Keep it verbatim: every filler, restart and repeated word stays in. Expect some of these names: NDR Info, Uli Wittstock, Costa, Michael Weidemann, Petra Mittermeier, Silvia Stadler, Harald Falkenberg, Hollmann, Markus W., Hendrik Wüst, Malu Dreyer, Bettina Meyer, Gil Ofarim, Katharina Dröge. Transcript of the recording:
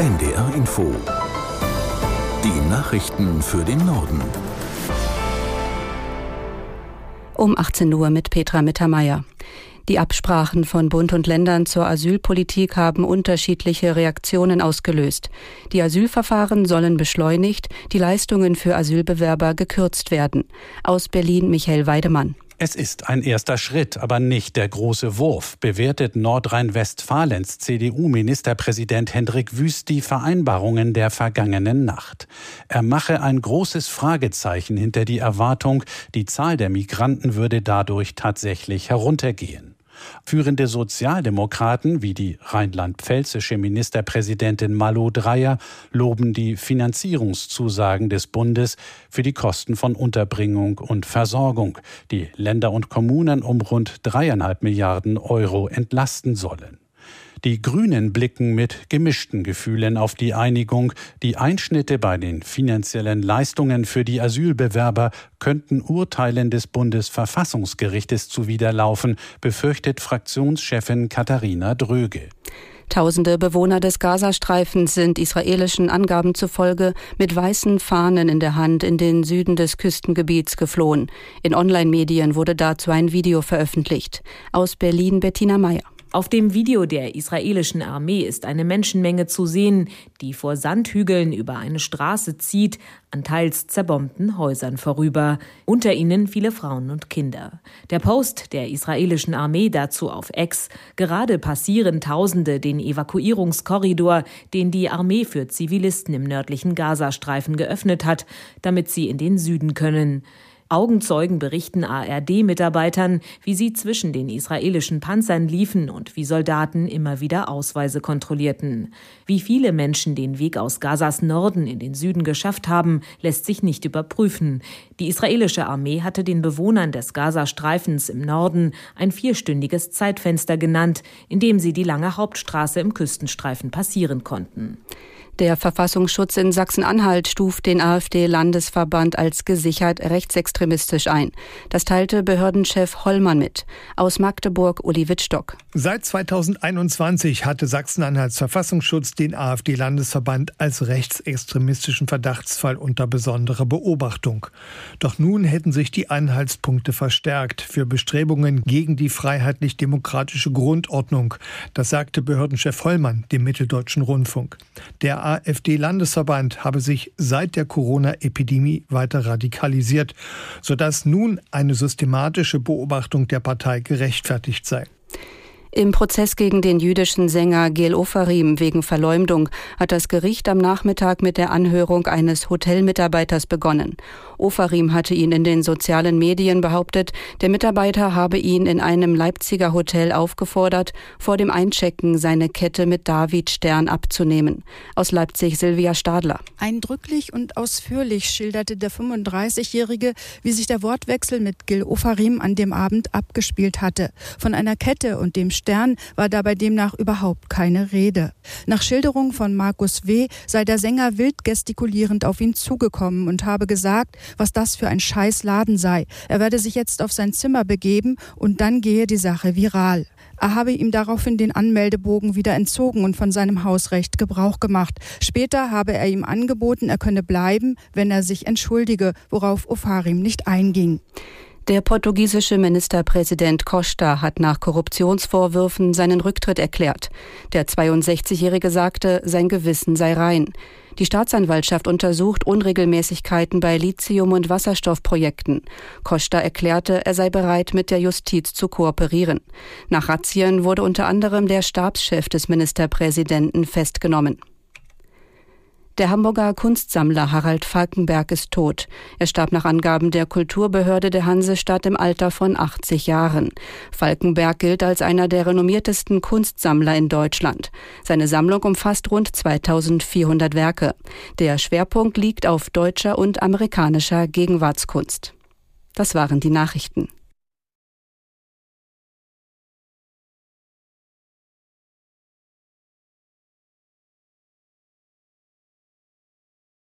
N D R Info. Die Nachrichten für den Norden. Um achtzehn Uhr mit Petra Mittermeier. Die Absprachen von Bund und Ländern zur Asylpolitik haben unterschiedliche Reaktionen ausgelöst. Die Asylverfahren sollen beschleunigt, die Leistungen für Asylbewerber gekürzt werden. Aus Berlin Michael Weidemann. Es ist ein erster Schritt, aber nicht der große Wurf, bewertet Nordrhein-Westfalens C D U-Ministerpräsident Hendrik Wüst die Vereinbarungen der vergangenen Nacht. Er mache ein großes Fragezeichen hinter die Erwartung, die Zahl der Migranten würde dadurch tatsächlich heruntergehen. Führende Sozialdemokraten wie die rheinland-pfälzische Ministerpräsidentin Malu Dreyer loben die Finanzierungszusagen des Bundes für die Kosten von Unterbringung und Versorgung, die Länder und Kommunen um rund dreieinhalb Milliarden Euro entlasten sollen. Die Grünen blicken mit gemischten Gefühlen auf die Einigung. Die Einschnitte bei den finanziellen Leistungen für die Asylbewerber könnten Urteilen des Bundesverfassungsgerichtes zuwiderlaufen, befürchtet Fraktionschefin Katharina Dröge. Tausende Bewohner des Gazastreifens sind israelischen Angaben zufolge mit weißen Fahnen in der Hand in den Süden des Küstengebiets geflohen. In Online-Medien wurde dazu ein Video veröffentlicht. Aus Berlin Bettina Meyer. Auf dem Video der israelischen Armee ist eine Menschenmenge zu sehen, die vor Sandhügeln über eine Straße zieht, an teils zerbombten Häusern vorüber. Unter ihnen viele Frauen und Kinder. Der Post der israelischen Armee dazu auf X: Gerade passieren Tausende den Evakuierungskorridor, den die Armee für Zivilisten im nördlichen Gazastreifen geöffnet hat, damit sie in den Süden können. Augenzeugen berichten A R D-Mitarbeitern, wie sie zwischen den israelischen Panzern liefen und wie Soldaten immer wieder Ausweise kontrollierten. Wie viele Menschen den Weg aus Gazas Norden in den Süden geschafft haben, lässt sich nicht überprüfen. Die israelische Armee hatte den Bewohnern des Gazastreifens im Norden ein vierstündiges Zeitfenster genannt, in dem sie die lange Hauptstraße im Küstenstreifen passieren konnten. Der Verfassungsschutz in Sachsen-Anhalt stuft den A f D-Landesverband als gesichert rechtsextremistisch ein. Das teilte Behördenchef Hollmann mit. Aus Magdeburg Uli Wittstock. Seit zweitausendeinundzwanzig hatte Sachsen-Anhalts Verfassungsschutz den A f D-Landesverband als rechtsextremistischen Verdachtsfall unter besonderer Beobachtung. Doch nun hätten sich die Anhaltspunkte verstärkt für Bestrebungen gegen die freiheitlich-demokratische Grundordnung. Das sagte Behördenchef Hollmann dem Mitteldeutschen Rundfunk. Der A f D-Landesverband habe sich seit der Corona-Epidemie weiter radikalisiert, sodass nun eine systematische Beobachtung der Partei gerechtfertigt sei. Im Prozess gegen den jüdischen Sänger Gil Ofarim wegen Verleumdung hat das Gericht am Nachmittag mit der Anhörung eines Hotelmitarbeiters begonnen. Ofarim hatte ihn in den sozialen Medien behauptet, der Mitarbeiter habe ihn in einem Leipziger Hotel aufgefordert, vor dem Einchecken seine Kette mit Davidstern abzunehmen. Aus Leipzig Silvia Stadler. Eindrücklich und ausführlich schilderte der fünfunddreißigjährige, wie sich der Wortwechsel mit Gil Ofarim an dem Abend abgespielt hatte. Von einer Kette und dem Stern war dabei demnach überhaupt keine Rede. Nach Schilderung von Markus W. sei der Sänger wild gestikulierend auf ihn zugekommen und habe gesagt, was das für ein Scheißladen sei. Er werde sich jetzt auf sein Zimmer begeben und dann gehe die Sache viral. Er habe ihm daraufhin den Anmeldebogen wieder entzogen und von seinem Hausrecht Gebrauch gemacht. Später habe er ihm angeboten, er könne bleiben, wenn er sich entschuldige, worauf Ofarim nicht einging. Der portugiesische Ministerpräsident Costa hat nach Korruptionsvorwürfen seinen Rücktritt erklärt. Der zweiundsechzigjährige sagte, sein Gewissen sei rein. Die Staatsanwaltschaft untersucht Unregelmäßigkeiten bei Lithium- und Wasserstoffprojekten. Costa erklärte, er sei bereit, mit der Justiz zu kooperieren. Nach Razzien wurde unter anderem der Stabschef des Ministerpräsidenten festgenommen. Der Hamburger Kunstsammler Harald Falkenberg ist tot. Er starb nach Angaben der Kulturbehörde der Hansestadt im Alter von achtzig Jahren. Falkenberg gilt als einer der renommiertesten Kunstsammler in Deutschland. Seine Sammlung umfasst rund zweitausendvierhundert Werke. Der Schwerpunkt liegt auf deutscher und amerikanischer Gegenwartskunst. Das waren die Nachrichten.